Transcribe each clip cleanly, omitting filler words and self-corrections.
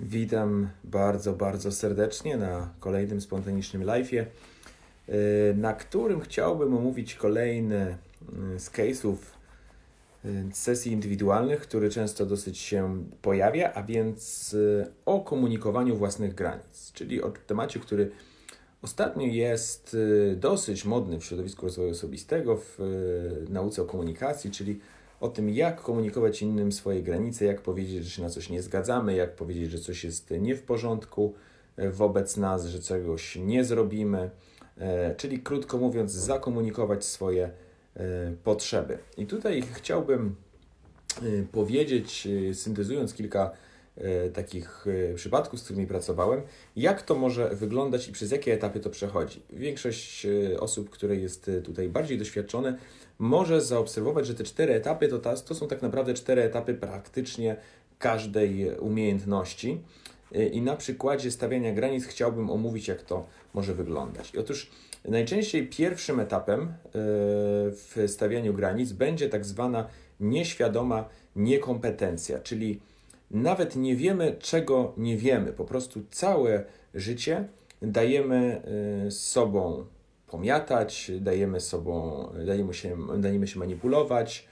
Witam bardzo, bardzo serdecznie na kolejnym spontanicznym live'ie, na którym chciałbym omówić kolejny z case'ów sesji indywidualnych, który często dosyć się pojawia, a więc o komunikowaniu własnych granic, czyli o temacie, który ostatnio jest dosyć modny w środowisku rozwoju osobistego, w nauce o komunikacji, czyli o tym, jak komunikować innym swoje granice, jak powiedzieć, że się na coś nie zgadzamy, jak powiedzieć, że coś jest nie w porządku wobec nas, że czegoś nie zrobimy, czyli krótko mówiąc, zakomunikować swoje potrzeby. I tutaj chciałbym powiedzieć, syntezując kilka takich przypadków, z którymi pracowałem, jak to może wyglądać i przez jakie etapy to przechodzi. Większość osób, które jest tutaj bardziej doświadczone, może zaobserwować, że te cztery etapy to są tak naprawdę cztery etapy praktycznie każdej umiejętności. I na przykładzie stawiania granic chciałbym omówić, jak to może wyglądać. I otóż najczęściej pierwszym etapem w stawianiu granic będzie tak zwana nieświadoma niekompetencja, czyli nawet nie wiemy, czego nie wiemy. Po prostu całe życie dajemy z sobą pomiatać, dajemy się manipulować,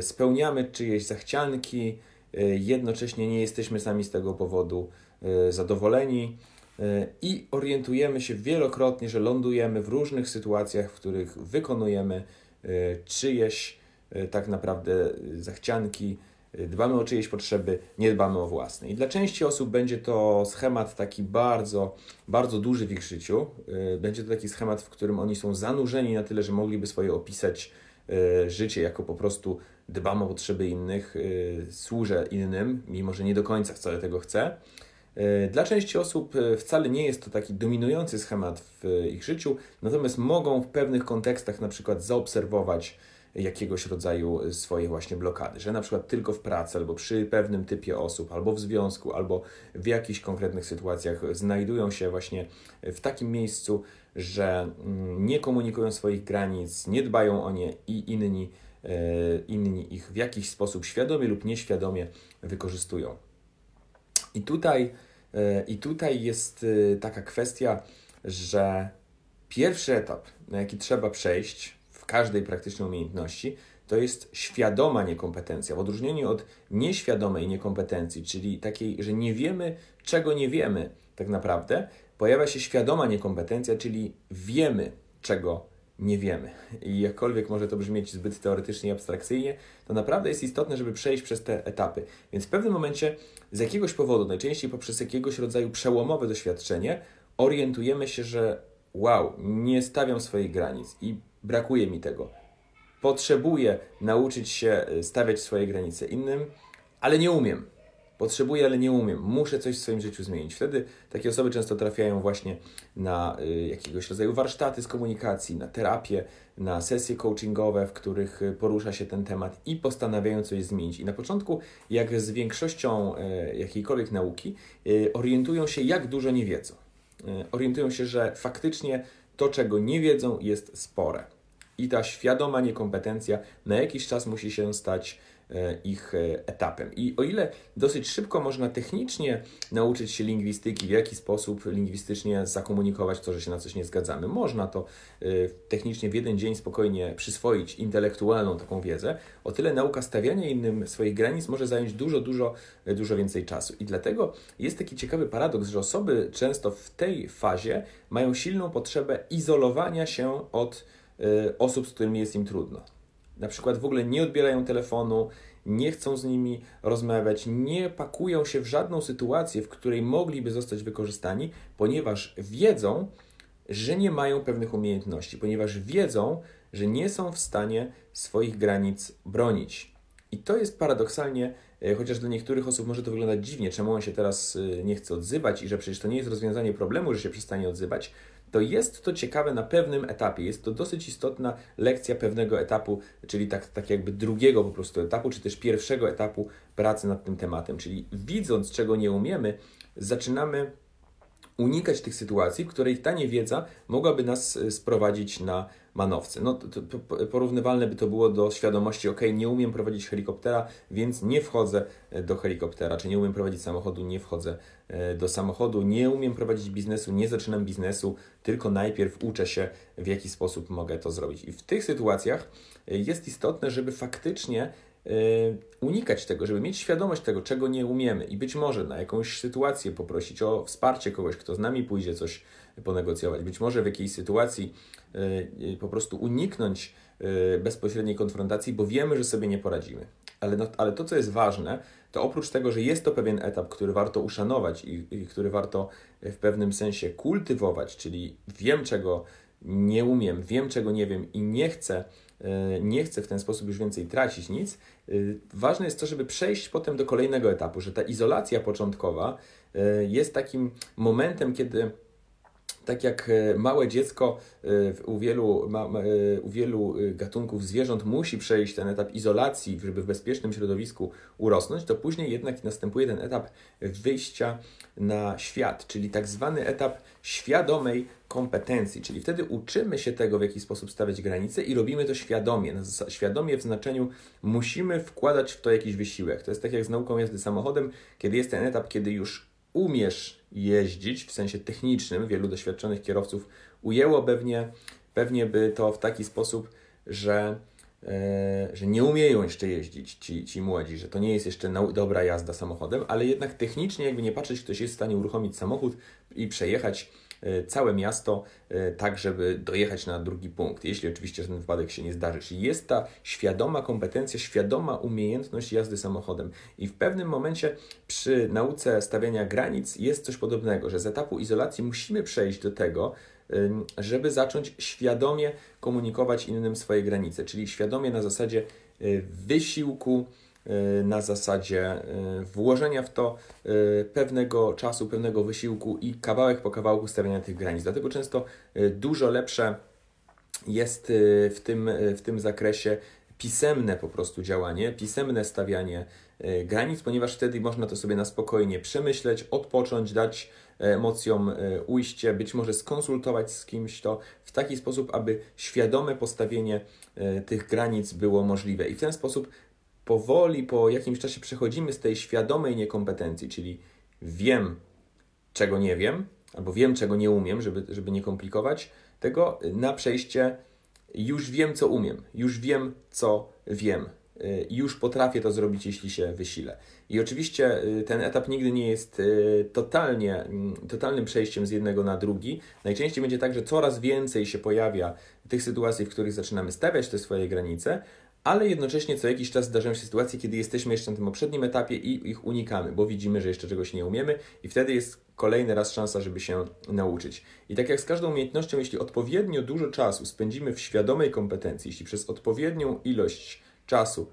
spełniamy czyjeś zachcianki, jednocześnie nie jesteśmy sami z tego powodu zadowoleni i orientujemy się wielokrotnie, że lądujemy w różnych sytuacjach, w których wykonujemy czyjeś tak naprawdę zachcianki, dbamy o czyjeś potrzeby, nie dbamy o własne. I dla części osób będzie to schemat taki bardzo, bardzo duży w ich życiu. Będzie to taki schemat, w którym oni są zanurzeni na tyle, że mogliby swoje opisać życie jako po prostu dbam o potrzeby innych, służę innym, mimo że nie do końca wcale tego chcę. Dla części osób wcale nie jest to taki dominujący schemat w ich życiu, natomiast mogą w pewnych kontekstach na przykład zaobserwować jakiegoś rodzaju swoje właśnie blokady, że na przykład tylko w pracy, albo przy pewnym typie osób, albo w związku, albo w jakichś konkretnych sytuacjach znajdują się właśnie w takim miejscu, że nie komunikują swoich granic, nie dbają o nie i inni ich w jakiś sposób świadomie lub nieświadomie wykorzystują. I tutaj jest taka kwestia, że pierwszy etap, na jaki trzeba przejść w każdej praktycznej umiejętności, to jest świadoma niekompetencja. W odróżnieniu od nieświadomej niekompetencji, czyli takiej, że nie wiemy, czego nie wiemy tak naprawdę, pojawia się świadoma niekompetencja, czyli wiemy, czego nie wiemy. I jakkolwiek może to brzmieć zbyt teoretycznie i abstrakcyjnie, to naprawdę jest istotne, żeby przejść przez te etapy. Więc w pewnym momencie z jakiegoś powodu, najczęściej poprzez jakiegoś rodzaju przełomowe doświadczenie, orientujemy się, że wow, nie stawiam swoich granic i brakuje mi tego. Potrzebuję nauczyć się stawiać swoje granice innym, ale nie umiem. Potrzebuję, ale nie umiem. Muszę coś w swoim życiu zmienić. Wtedy takie osoby często trafiają właśnie na jakiegoś rodzaju warsztaty z komunikacji, na terapię, na sesje coachingowe, w których porusza się ten temat i postanawiają coś zmienić. I na początku, jak z większością jakiejkolwiek nauki, orientują się, jak dużo nie wiedzą. Orientują się, że faktycznie to, czego nie wiedzą, jest spore. I ta świadoma niekompetencja na jakiś czas musi się stać ich etapem. I o ile dosyć szybko można technicznie nauczyć się lingwistyki, w jaki sposób lingwistycznie zakomunikować to, że się na coś nie zgadzamy, można to technicznie w jeden dzień spokojnie przyswoić intelektualną taką wiedzę, o tyle nauka stawiania innym swoich granic może zająć dużo więcej czasu. I dlatego jest taki ciekawy paradoks, że osoby często w tej fazie mają silną potrzebę izolowania się od osób, z którymi jest im trudno. Na przykład w ogóle nie odbierają telefonu, nie chcą z nimi rozmawiać, nie pakują się w żadną sytuację, w której mogliby zostać wykorzystani, ponieważ wiedzą, że nie mają pewnych umiejętności, ponieważ wiedzą, że nie są w stanie swoich granic bronić. I to jest paradoksalnie, chociaż dla niektórych osób może to wyglądać dziwnie, czemu on się teraz nie chce odzywać i że przecież to nie jest rozwiązanie problemu, że się przestanie odzywać, to jest to ciekawe na pewnym etapie. Jest to dosyć istotna lekcja pewnego etapu, czyli tak jakby drugiego po prostu etapu, czy też pierwszego etapu pracy nad tym tematem. Czyli widząc, czego nie umiemy, zaczynamy unikać tych sytuacji, w których ta niewiedza mogłaby nas sprowadzić na manowce. No, porównywalne by to było do świadomości, ok, nie umiem prowadzić helikoptera, więc nie wchodzę do helikoptera, czy nie umiem prowadzić samochodu, nie wchodzę do samochodu, nie umiem prowadzić biznesu, nie zaczynam biznesu, tylko najpierw uczę się, w jaki sposób mogę to zrobić. I w tych sytuacjach jest istotne, żeby faktycznie unikać tego, żeby mieć świadomość tego, czego nie umiemy i być może na jakąś sytuację poprosić o wsparcie kogoś, kto z nami pójdzie coś ponegocjować. Być może w jakiejś sytuacji po prostu uniknąć bezpośredniej konfrontacji, bo wiemy, że sobie nie poradzimy. Ale to, co jest ważne, to oprócz tego, że jest to pewien etap, który warto uszanować i który warto w pewnym sensie kultywować, czyli wiem, czego nie umiem, wiem, czego nie wiem i nie chcę w ten sposób już więcej tracić nic. Ważne jest to, żeby przejść potem do kolejnego etapu, że ta izolacja początkowa jest takim momentem, kiedy tak jak małe dziecko u wielu gatunków zwierząt musi przejść ten etap izolacji, żeby w bezpiecznym środowisku urosnąć, to później jednak następuje ten etap wyjścia na świat, czyli tak zwany etap świadomej kompetencji, czyli wtedy uczymy się tego, w jaki sposób stawiać granice i robimy to świadomie. Świadomie w znaczeniu musimy wkładać w to jakiś wysiłek. To jest tak jak z nauką jazdy samochodem, kiedy jest ten etap, kiedy już umiesz jeździć w sensie technicznym, wielu doświadczonych kierowców ujęło pewnie by to w taki sposób, że nie umieją jeszcze jeździć ci młodzi, że to nie jest jeszcze dobra jazda samochodem, ale jednak technicznie, jakby nie patrzeć, ktoś jest w stanie uruchomić samochód i przejechać całe miasto tak, żeby dojechać na drugi punkt, jeśli oczywiście ten wypadek się nie zdarzy. Czyli jest ta świadoma kompetencja, świadoma umiejętność jazdy samochodem. I w pewnym momencie przy nauce stawiania granic jest coś podobnego, że z etapu izolacji musimy przejść do tego, żeby zacząć świadomie komunikować innym swoje granice, czyli świadomie na zasadzie wysiłku, na zasadzie włożenia w to pewnego czasu, pewnego wysiłku i kawałek po kawałku stawiania tych granic. Dlatego często dużo lepsze jest w tym zakresie pisemne po prostu działanie, pisemne stawianie granic, ponieważ wtedy można to sobie na spokojnie przemyśleć, odpocząć, dać emocjom ujście, być może skonsultować z kimś to w taki sposób, aby świadome postawienie tych granic było możliwe. I w ten sposób powoli, po jakimś czasie przechodzimy z tej świadomej niekompetencji, czyli wiem, czego nie wiem, albo wiem, czego nie umiem, żeby nie komplikować tego, na przejście już wiem, co umiem, już wiem, co wiem, już potrafię to zrobić, jeśli się wysilę. I oczywiście ten etap nigdy nie jest totalnym przejściem z jednego na drugi. Najczęściej będzie tak, że coraz więcej się pojawia tych sytuacji, w których zaczynamy stawiać te swoje granice, ale jednocześnie co jakiś czas zdarzają się sytuacje, kiedy jesteśmy jeszcze na tym poprzednim etapie i ich unikamy, bo widzimy, że jeszcze czegoś nie umiemy i wtedy jest kolejny raz szansa, żeby się nauczyć. I tak jak z każdą umiejętnością, jeśli odpowiednio dużo czasu spędzimy w świadomej kompetencji, jeśli przez odpowiednią ilość czasu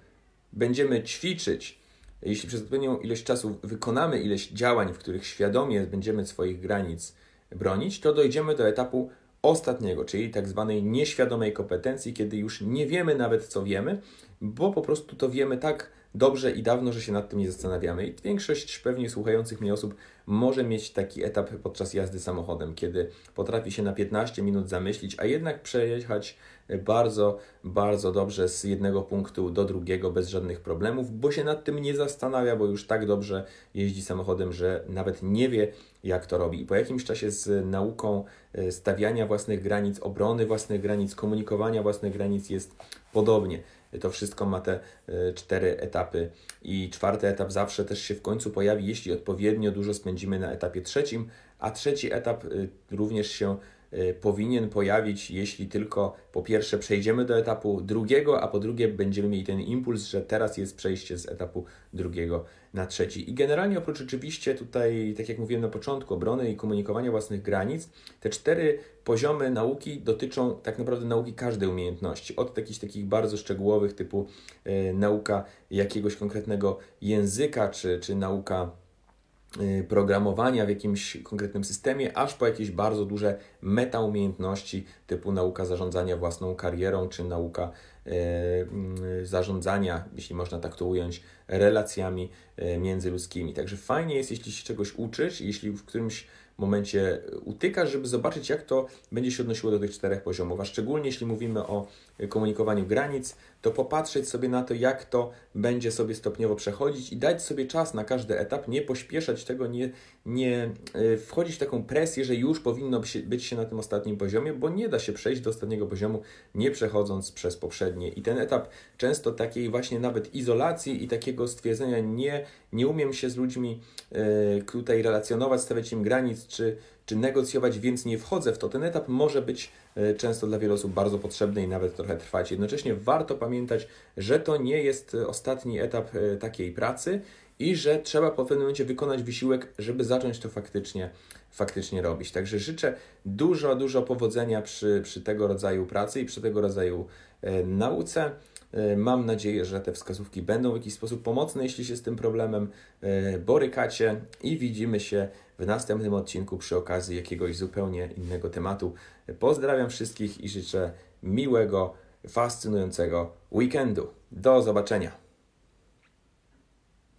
będziemy ćwiczyć, jeśli przez odpowiednią ilość czasu wykonamy ileś działań, w których świadomie będziemy swoich granic bronić, to dojdziemy do etapu ostatniego, czyli tak zwanej nieświadomej kompetencji, kiedy już nie wiemy nawet, co wiemy, bo po prostu to wiemy tak dobrze i dawno, że się nad tym nie zastanawiamy. I większość pewnie słuchających mnie osób może mieć taki etap podczas jazdy samochodem, kiedy potrafi się na 15 minut zamyślić, a jednak przejechać bardzo, bardzo dobrze z jednego punktu do drugiego bez żadnych problemów, bo się nad tym nie zastanawia, bo już tak dobrze jeździ samochodem, że nawet nie wie, jak to robi. I po jakimś czasie z nauką stawiania własnych granic, obrony własnych granic, komunikowania własnych granic jest podobnie. To wszystko ma te 4 etapy i 4. etap zawsze też się w końcu pojawi, jeśli odpowiednio dużo spędzimy na etapie 3, a 3. etap również się powinien pojawić, jeśli tylko po pierwsze przejdziemy do etapu 2, a po drugie będziemy mieli ten impuls, że teraz jest przejście z etapu 2 na 3. I generalnie oprócz oczywiście tutaj, tak jak mówiłem na początku, obrony i komunikowania własnych granic, te 4 poziomy nauki dotyczą tak naprawdę nauki każdej umiejętności. Od takich bardzo szczegółowych typu nauka jakiegoś konkretnego języka, czy nauka programowania w jakimś konkretnym systemie, aż po jakieś bardzo duże metaumiejętności typu nauka zarządzania własną karierą, czy nauka zarządzania, jeśli można tak to ująć, relacjami międzyludzkimi. Także fajnie jest, jeśli się czegoś uczysz, jeśli w którymś momencie utykasz, żeby zobaczyć, jak to będzie się odnosiło do tych 4 poziomów, a szczególnie jeśli mówimy o komunikowaniu granic, to popatrzeć sobie na to, jak to będzie sobie stopniowo przechodzić i dać sobie czas na każdy etap, nie pośpieszać tego, nie wchodzić w taką presję, że już powinno być się na tym ostatnim poziomie, bo nie da się przejść do ostatniego poziomu, nie przechodząc przez poprzednie. I ten etap często takiej właśnie nawet izolacji i takiego stwierdzenia nie umiem się z ludźmi tutaj relacjonować, stawiać im granic, czy negocjować, więc nie wchodzę w to. Ten etap może być często dla wielu osób bardzo potrzebny i nawet trochę trwać. Jednocześnie warto pamiętać, że to nie jest ostatni etap takiej pracy i że trzeba po pewnym momencie wykonać wysiłek, żeby zacząć to faktycznie robić. Także życzę dużo powodzenia przy tego rodzaju pracy i przy tego rodzaju nauce. Mam nadzieję, że te wskazówki będą w jakiś sposób pomocne, jeśli się z tym problemem borykacie i widzimy się w następnym odcinku przy okazji jakiegoś zupełnie innego tematu. Pozdrawiam wszystkich i życzę miłego, fascynującego weekendu. Do zobaczenia!